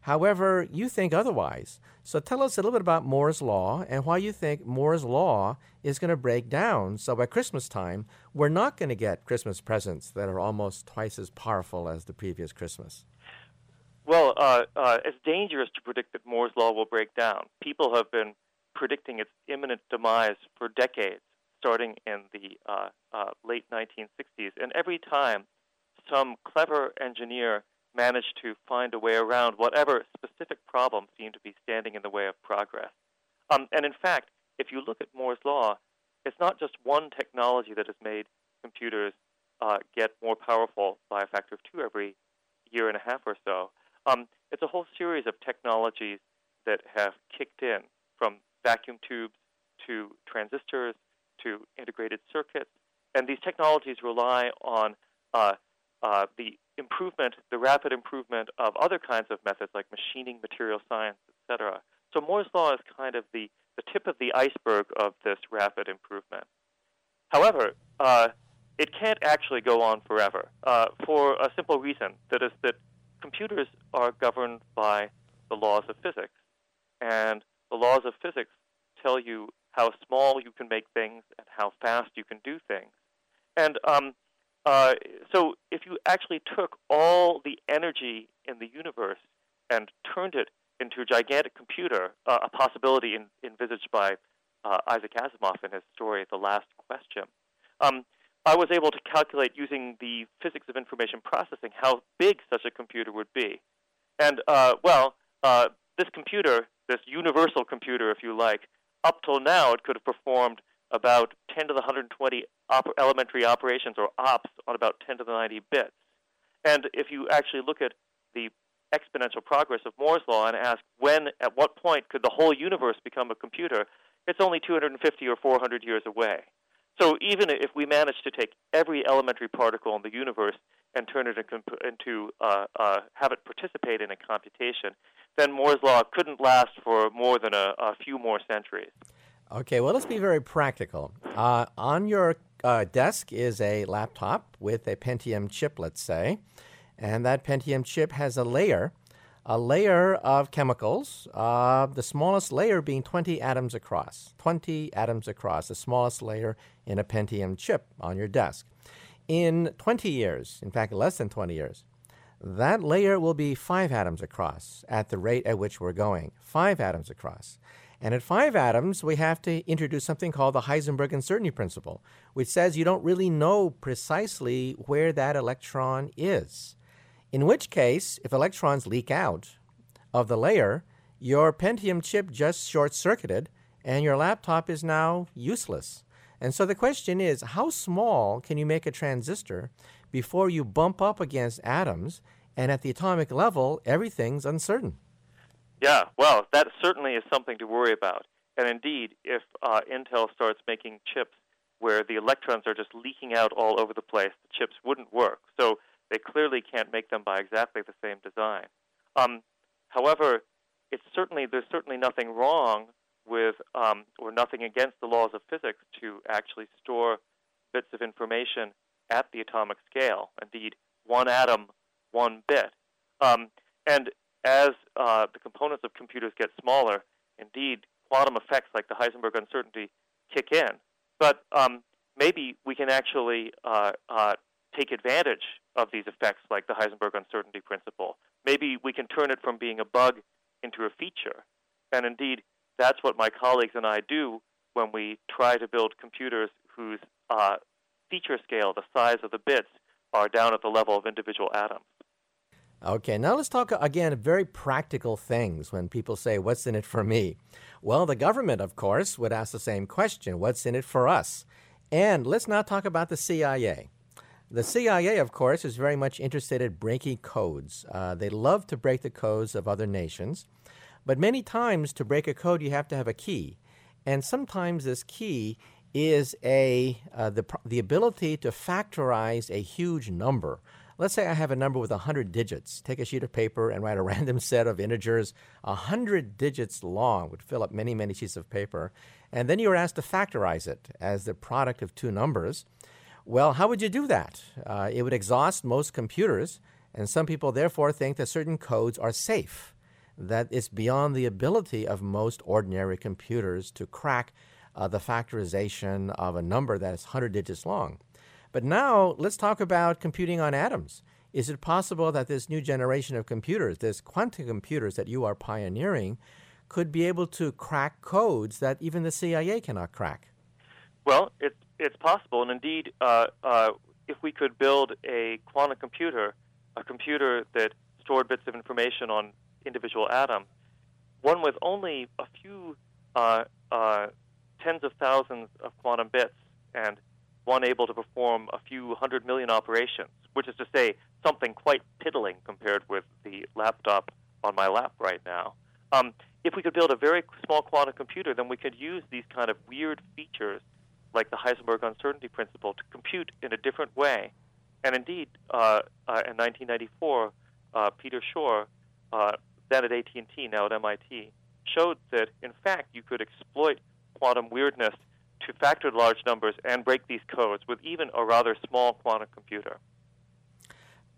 However, you think otherwise. So tell us a little bit about Moore's Law and why you think Moore's Law is going to break down. So by Christmas time, we're not going to get Christmas presents that are almost twice as powerful as the previous Christmas. Well, uh, uh, it's dangerous to predict that Moore's Law will break down. People have been predicting its imminent demise for decades, starting in the uh, uh, late nineteen sixties. And every time some clever engineer managed to find a way around whatever specific problem seemed to be standing in the way of progress. Um, and in fact, if you look at Moore's Law, it's not just one technology that has made computers uh, get more powerful by a factor of two every year and a half or so. Um, it's a whole series of technologies that have kicked in, from vacuum tubes to transistors to integrated circuits. And these technologies rely on uh, Uh, the improvement, the rapid improvement of other kinds of methods like machining, material science, et cetera. So Moore's Law is kind of the, the tip of the iceberg of this rapid improvement. However, uh, it can't actually go on forever uh, for a simple reason, that is that computers are governed by the laws of physics. And the laws of physics tell you how small you can make things and how fast you can do things. And um, Uh, so if you actually took all the energy in the universe and turned it into a gigantic computer, uh, a possibility in, envisaged by uh, Isaac Asimov in his story, The Last Question. Um, I was able to calculate using the physics of information processing how big such a computer would be. And, uh, well, uh, this computer, this universal computer, if you like, up till now it could have performed about ten to the one hundred twenty op elementary operations, or ops, on about ten to the ninety bits. And if you actually look at the exponential progress of Moore's law and ask when, at what point could the whole universe become a computer, it's only two hundred fifty or four hundred years away. So even if we manage to take every elementary particle in the universe and turn it into, uh, uh, have it participate in a computation, then Moore's law couldn't last for more than a, a few more centuries. Okay, well, let's be very practical. Uh, on your uh, desk is a laptop with a Pentium chip, let's say, and that Pentium chip has a layer, a layer of chemicals, uh, the smallest layer being twenty atoms across, twenty atoms across, the smallest layer in a Pentium chip on your desk. In twenty years, in fact, less than twenty years, that layer will be five atoms across at the rate at which we're going, five atoms across. And at five atoms, we have to introduce something called the Heisenberg uncertainty principle, which says you don't really know precisely where that electron is. In which case, if electrons leak out of the layer, your Pentium chip just short-circuited, and your laptop is now useless. And so the question is, how small can you make a transistor before you bump up against atoms, and at the atomic level, everything's uncertain? Yeah, well, that certainly is something to worry about. And indeed, if uh, Intel starts making chips where the electrons are just leaking out all over the place, the chips wouldn't work. So they clearly can't make them by exactly the same design. Um, however, it's certainly there's certainly nothing wrong with um, or nothing against the laws of physics to actually store bits of information at the atomic scale. Indeed, one atom, one bit. Um, and As uh, the components of computers get smaller, indeed, quantum effects like the Heisenberg uncertainty kick in. But um, maybe we can actually uh, uh, take advantage of these effects like the Heisenberg uncertainty principle. Maybe we can turn it from being a bug into a feature. And indeed, that's what my colleagues and I do when we try to build computers whose uh, feature scale, the size of the bits, are down at the level of individual atoms. Okay, now let's talk again very practical things when people say, what's in it for me? Well, the government, of course, would ask the same question, what's in it for us? And let's not talk about the C I A. The C I A, of course, is very much interested in breaking codes. Uh, they love to break the codes of other nations. But many times to break a code, you have to have a key. And sometimes this key is a uh, the, the ability to factorize a huge number. Let's say I have a number with one hundred digits. Take a sheet of paper and write a random set of integers one hundred digits long, would fill up many, many sheets of paper. And then you're asked to factorize it as the product of two numbers. Well, how would you do that? Uh, it would exhaust most computers, and some people therefore think that certain codes are safe, that it's beyond the ability of most ordinary computers to crack uh, the factorization of a number that is one hundred digits long. But now let's talk about computing on atoms. Is it possible that this new generation of computers, this quantum computers that you are pioneering, could be able to crack codes that even the C I A cannot crack? Well, it's, it's possible. And indeed, uh, uh, if we could build a quantum computer, a computer that stored bits of information on individual atoms, one with only a few uh, uh, tens of thousands of quantum bits and one able to perform a few hundred million operations, which is to say something quite piddling compared with the laptop on my lap right now. Um, if we could build a very small quantum computer, then we could use these kind of weird features like the Heisenberg uncertainty principle to compute in a different way. And indeed, uh, uh, in nineteen ninety-four, uh, Peter Shor, uh, then at A T and T, now at M I T, showed that, in fact, you could exploit quantum weirdness to factor large numbers and break these codes with even a rather small quantum computer.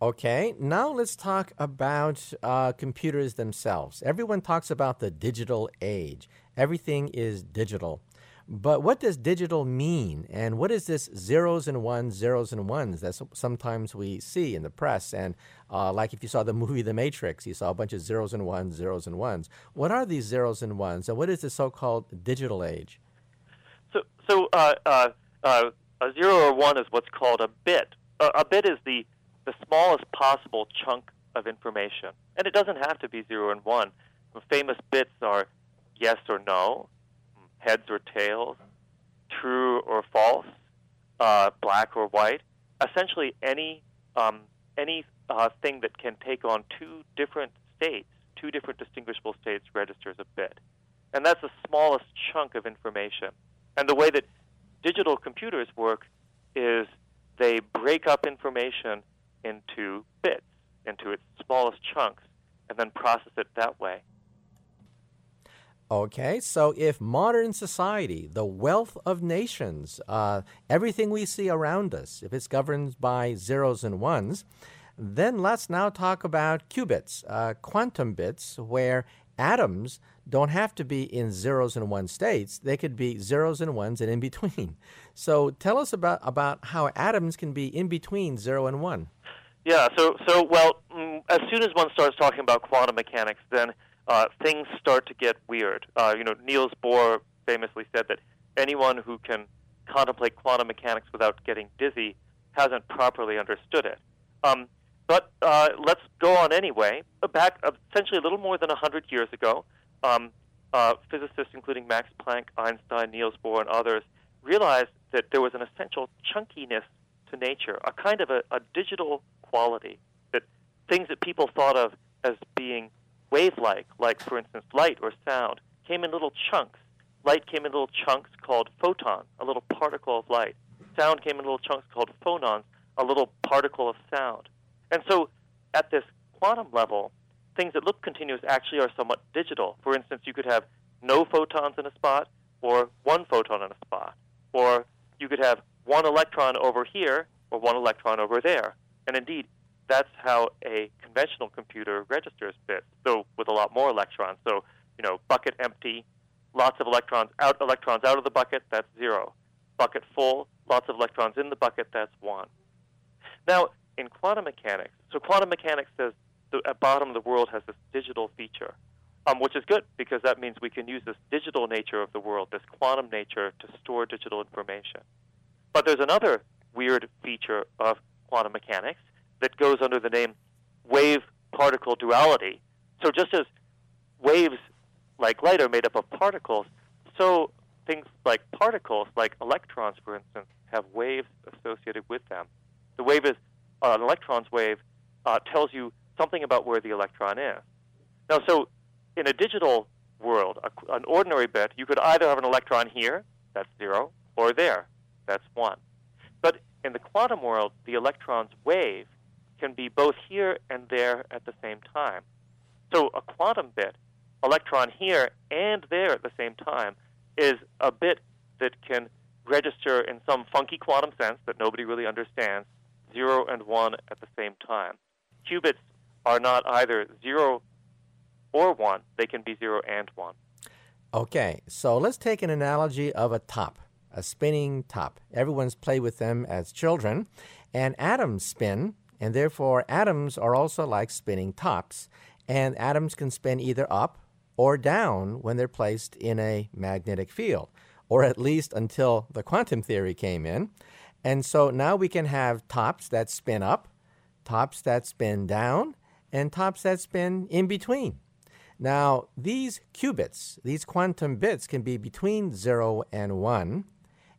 Okay, now let's talk about uh, computers themselves. Everyone talks about the digital age. Everything is digital. But what does digital mean? And what is this zeros and ones, zeros and ones that sometimes we see in the press? And uh, like if you saw the movie The Matrix, you saw a bunch of zeros and ones, zeros and ones. What are these zeros and ones? And what is the so-called digital age? So, so uh, uh, uh, a zero or one is what's called a bit. Uh, a bit is the, the smallest possible chunk of information. And it doesn't have to be zero and one. The famous bits are yes or no, heads or tails, true or false, uh, black or white. Essentially, any um, any uh, thing that can take on two different states, two different distinguishable states, registers a bit, and that's the smallest chunk of information. And the way that digital computers work is they break up information into bits, into its smallest chunks, and then process it that way. Okay, so if modern society, the wealth of nations, uh, everything we see around us, if it's governed by zeros and ones, then let's now talk about qubits, uh, quantum bits, where atoms don't have to be in zeros and one states. They could be zeros and ones and in between. So tell us about, about how atoms can be in between zero and one. Yeah, so, so well, as soon as one starts talking about quantum mechanics, then Uh, things start to get weird. Uh, you know, Niels Bohr famously said that anyone who can contemplate quantum mechanics without getting dizzy hasn't properly understood it. Um, but uh, let's go on anyway. Back essentially a little more than one hundred years ago, um, uh, physicists including Max Planck, Einstein, Niels Bohr, and others realized that there was an essential chunkiness to nature, a kind of a, a digital quality, that things that people thought of as being wave-like, like, for instance, light or sound, came in little chunks. Light came in little chunks called photon, a little particle of light. Sound came in little chunks called phonons, a little particle of sound. And so at this quantum level, things that look continuous actually are somewhat digital. For instance, you could have no photons in a spot or one photon in a spot. Or you could have one electron over here or one electron over there. And indeed, that's how a conventional computer registers bits, so with a lot more electrons. So, you know, bucket empty, lots of electrons out, electrons out of the bucket, that's zero. Bucket full, lots of electrons in the bucket, that's one. Now, in quantum mechanics, so quantum mechanics says the at bottom of the world has this digital feature, um, which is good because that means we can use this digital nature of the world, this quantum nature, to store digital information. But there's another weird feature of quantum mechanics that goes under the name wave-particle duality. So just as waves like light are made up of particles, so things like particles, like electrons, for instance, have waves associated with them. The wave is, uh, an electron's wave uh, tells you something about where the electron is. Now, so in a digital world, a, an ordinary bit, you could either have an electron here, that's zero, or there, that's one. But in the quantum world, the electron's wave can be both here and there at the same time. So a quantum bit, electron here and there at the same time, is a bit that can register in some funky quantum sense that nobody really understands, zero and one at the same time. Qubits are not either zero or one. They can be zero and one. Okay, so let's take an analogy of a top, a spinning top. Everyone's played with them as children, and atoms spin, and therefore, atoms are also like spinning tops, and atoms can spin either up or down when they're placed in a magnetic field, or at least until the quantum theory came in. And so now we can have tops that spin up, tops that spin down, and tops that spin in between. Now, these qubits, these quantum bits, can be between zero and one,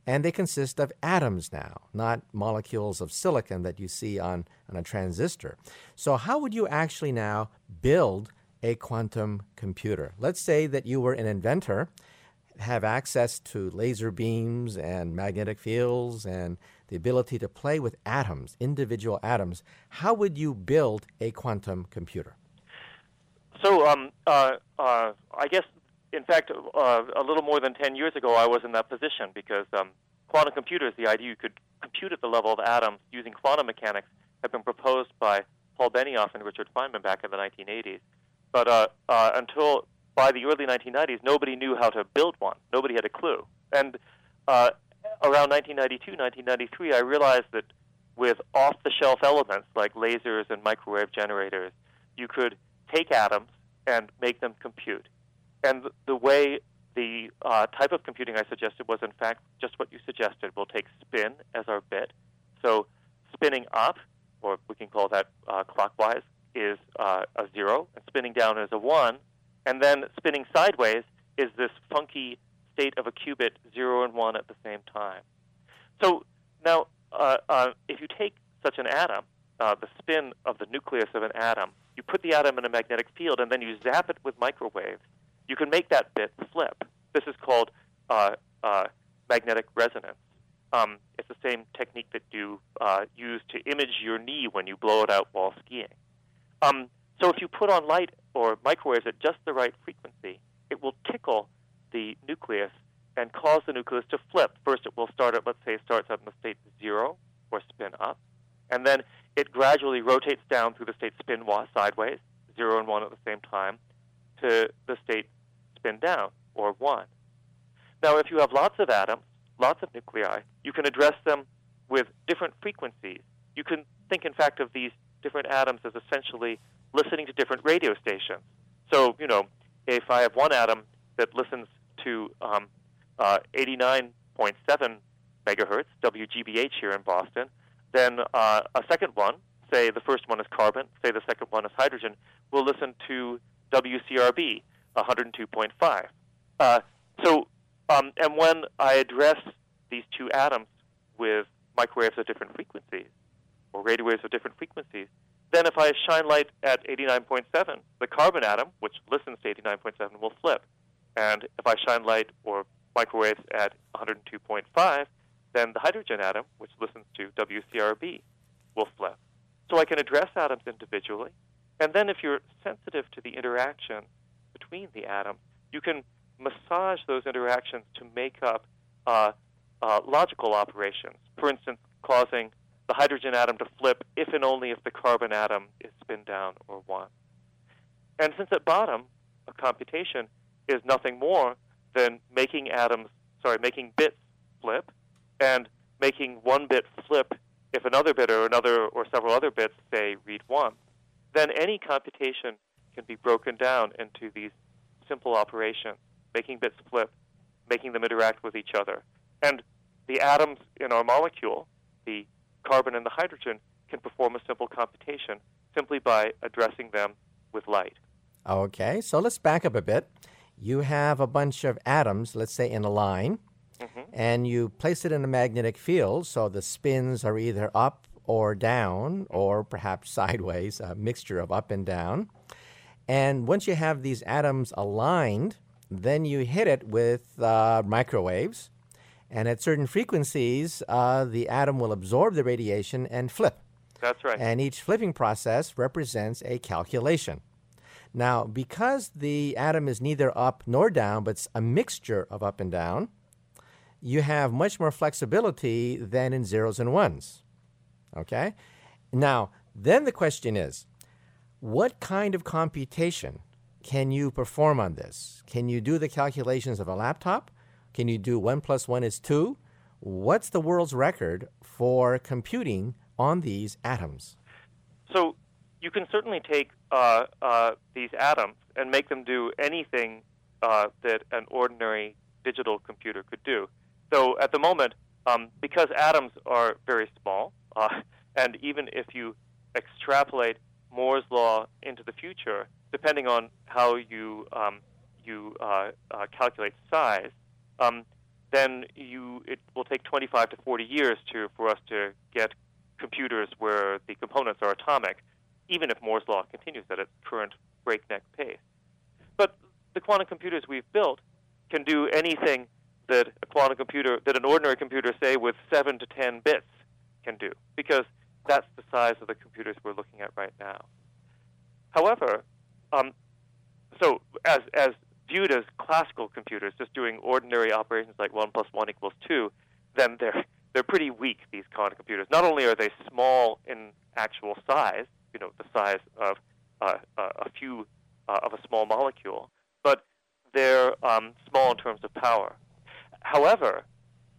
and they consist of atoms now, not molecules of silicon that you see on, on a transistor. So how would you actually now build a quantum computer? Let's say that you were an inventor, have access to laser beams and magnetic fields and the ability to play with atoms, individual atoms. How would you build a quantum computer? So um, uh, uh, I guess... In fact, uh, a little more than ten years ago, I was in that position because um, quantum computers, the idea you could compute at the level of atoms using quantum mechanics, had been proposed by Paul Benioff and Richard Feynman back in the nineteen eighties. But uh, uh, until by the early nineteen nineties, nobody knew how to build one. Nobody had a clue. And uh, around nineteen ninety-two, nineteen ninety-three, I realized that with off-the-shelf elements like lasers and microwave generators, you could take atoms and make them compute. And the way the uh, type of computing I suggested was, in fact, just what you suggested. We'll take spin as our bit. So spinning up, or we can call that uh, clockwise, is uh, a zero, and spinning down is a one. And then spinning sideways is this funky state of a qubit, zero and one at the same time. So now, uh, uh, if you take such an atom, uh, the spin of the nucleus of an atom, you put the atom in a magnetic field, and then you zap it with microwaves, you can make that bit flip. This is called uh, uh, magnetic resonance. Um, it's the same technique that you uh, use to image your knee when you blow it out while skiing. Um, so if you put on light or microwaves at just the right frequency, it will tickle the nucleus and cause the nucleus to flip. First it will start at, let's say, it starts out in the state zero, or spin up, and then it gradually rotates down through the state spin sideways, zero and one at the same time, to the state spin down, or one. Now, if you have lots of atoms, lots of nuclei, you can address them with different frequencies. You can think, in fact, of these different atoms as essentially listening to different radio stations. So, you know, if I have one atom that listens to um, uh, eighty-nine point seven megahertz, W G B H here in Boston, then uh, a second one, say the first one is carbon, say the second one is hydrogen, will listen to W C R B, one oh two point five. Uh, so, um, and when I address these two atoms with microwaves of different frequencies, or radio waves of different frequencies, then if I shine light at eighty-nine point seven, the carbon atom, which listens to eighty-nine point seven, will flip. And if I shine light or microwaves at one oh two point five, then the hydrogen atom, which listens to W C R B, will flip. So I can address atoms individually. And then if you're sensitive to the interaction between the atoms, you can massage those interactions to make up uh, uh, logical operations, for instance, causing the hydrogen atom to flip if and only if the carbon atom is spin down or one. And since at bottom, a computation is nothing more than making atoms, sorry, making bits flip, and making one bit flip if another bit or another or several other bits, say, read one, then any computation can be broken down into these simple operations, making bits flip, making them interact with each other. And the atoms in our molecule, the carbon and the hydrogen, can perform a simple computation simply by addressing them with light. Okay, so let's back up a bit. You have a bunch of atoms, let's say in a line, mm-hmm. and you place it in a magnetic field, so the spins are either up or down, or perhaps sideways, a mixture of up and down. And once you have these atoms aligned, then you hit it with uh, microwaves. And at certain frequencies, uh, the atom will absorb the radiation and flip. That's right. And each flipping process represents a calculation. Now, because the atom is neither up nor down, but it's a mixture of up and down, you have much more flexibility than in zeros and ones. Okay? Now, then the question is, what kind of computation can you perform on this? Can you do the calculations of a laptop? Can you do one plus one is two? What's the world's record for computing on these atoms? So you can certainly take uh, uh, these atoms and make them do anything uh, that an ordinary digital computer could do. So at the moment, um, because atoms are very small, uh, and even if you extrapolate Moore's law into the future, depending on how you, um, you uh, uh, calculate size, Um, then you, it will take twenty-five to forty years to, for us to get computers where the components are atomic, even if Moore's law continues at its current breakneck pace. But the quantum computers we've built can do anything that a quantum computer, that an ordinary computer, say, with seven to ten bits can do, because that's the size of the computers we're looking at right now. However, um, so as as viewed as classical computers, just doing ordinary operations like one plus one equals two, then they're, they're pretty weak, these quantum computers. Not only are they small in actual size, you know, the size of uh, uh, a few uh, of a small molecule, but they're um, small in terms of power. However,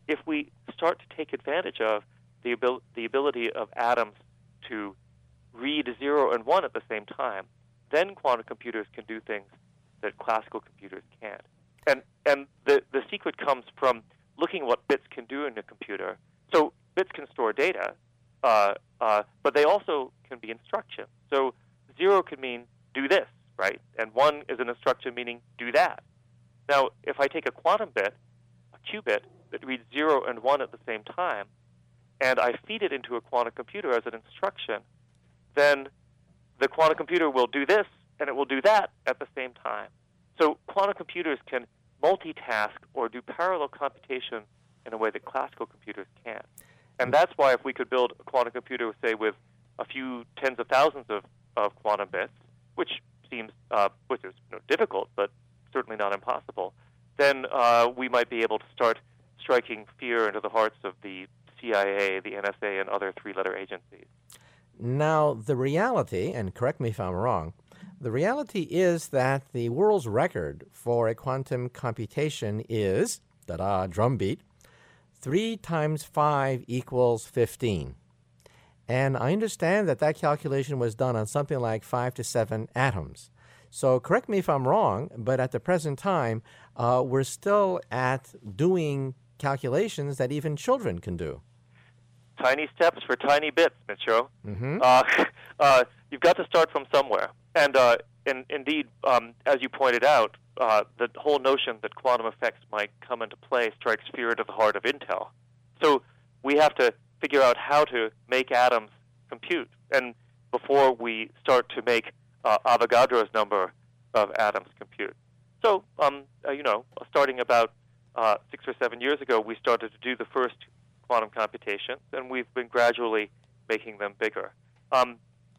if we start to take advantage of the, abil the ability of atoms to read zero and one at the same time, then quantum computers can do things that classical computers can't. And, and the, the secret comes from looking at what bits can do in a computer. So bits can store data, uh, uh, but they also can be instructions. So zero could mean do this, right? And one is an instruction meaning do that. Now, if I take a quantum bit, a qubit, that reads zero and one at the same time, and I feed it into a quantum computer as an instruction, then the quantum computer will do this and it will do that at the same time. So quantum computers can multitask or do parallel computation in a way that classical computers can't. And that's why if we could build a quantum computer, say, with a few tens of thousands of, of quantum bits, which seems uh, which is you know, difficult, but certainly not impossible, then uh, we might be able to start striking fear into the hearts of the C I A, the N S A, and other three-letter agencies. Now, the reality, and correct me if I'm wrong, the reality is that the world's record for a quantum computation is, da-da, drumbeat, three times five equals fifteen. And I understand that that calculation was done on something like five to seven atoms. So correct me if I'm wrong, but at the present time, uh, we're still at doing calculations that even children can do. Tiny steps for tiny bits, Michio. Mm-hmm. uh, uh, you've got to start from somewhere. And, uh, and indeed, um, as you pointed out, uh, the whole notion that quantum effects might come into play strikes fear into the heart of Intel. So we have to figure out how to make atoms compute. And before we start to make uh, Avogadro's number of atoms compute. So, um, uh, you know, starting about Uh, six or seven years ago, we started to do the first quantum computations, and we've been gradually making them bigger. Um,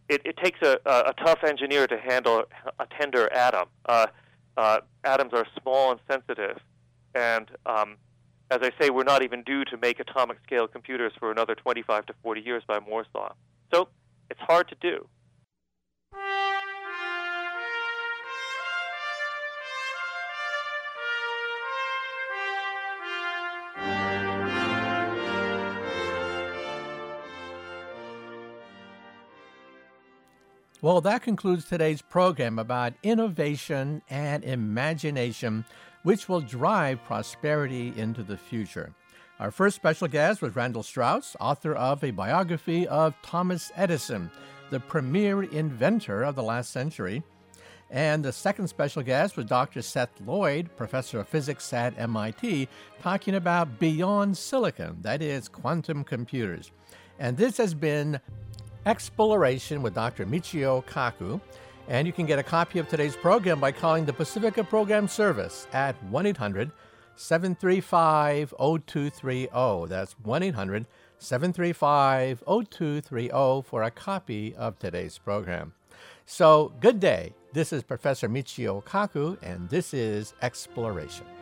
it, it takes a, a, a tough engineer to handle a tender atom. Uh, uh, atoms are small and sensitive, and um, as I say, we're not even due to make atomic-scale computers for another twenty-five to forty years by Moore's law. So it's hard to do. Well, that concludes today's program about innovation and imagination, which will drive prosperity into the future. Our first special guest was Randall Strauss, author of a biography of Thomas Edison, the premier inventor of the last century. And the second special guest was Doctor Seth Lloyd, professor of physics at M I T, talking about beyond silicon, that is, quantum computers. And this has been Exploration with Doctor Michio Kaku, and you can get a copy of today's program by calling the Pacifica Program Service at one eight hundred, seven three five, zero two three zero. That's one eight hundred, seven three five, zero two three zero for a copy of today's program. So, good day. This is Professor Michio Kaku, and this is Exploration.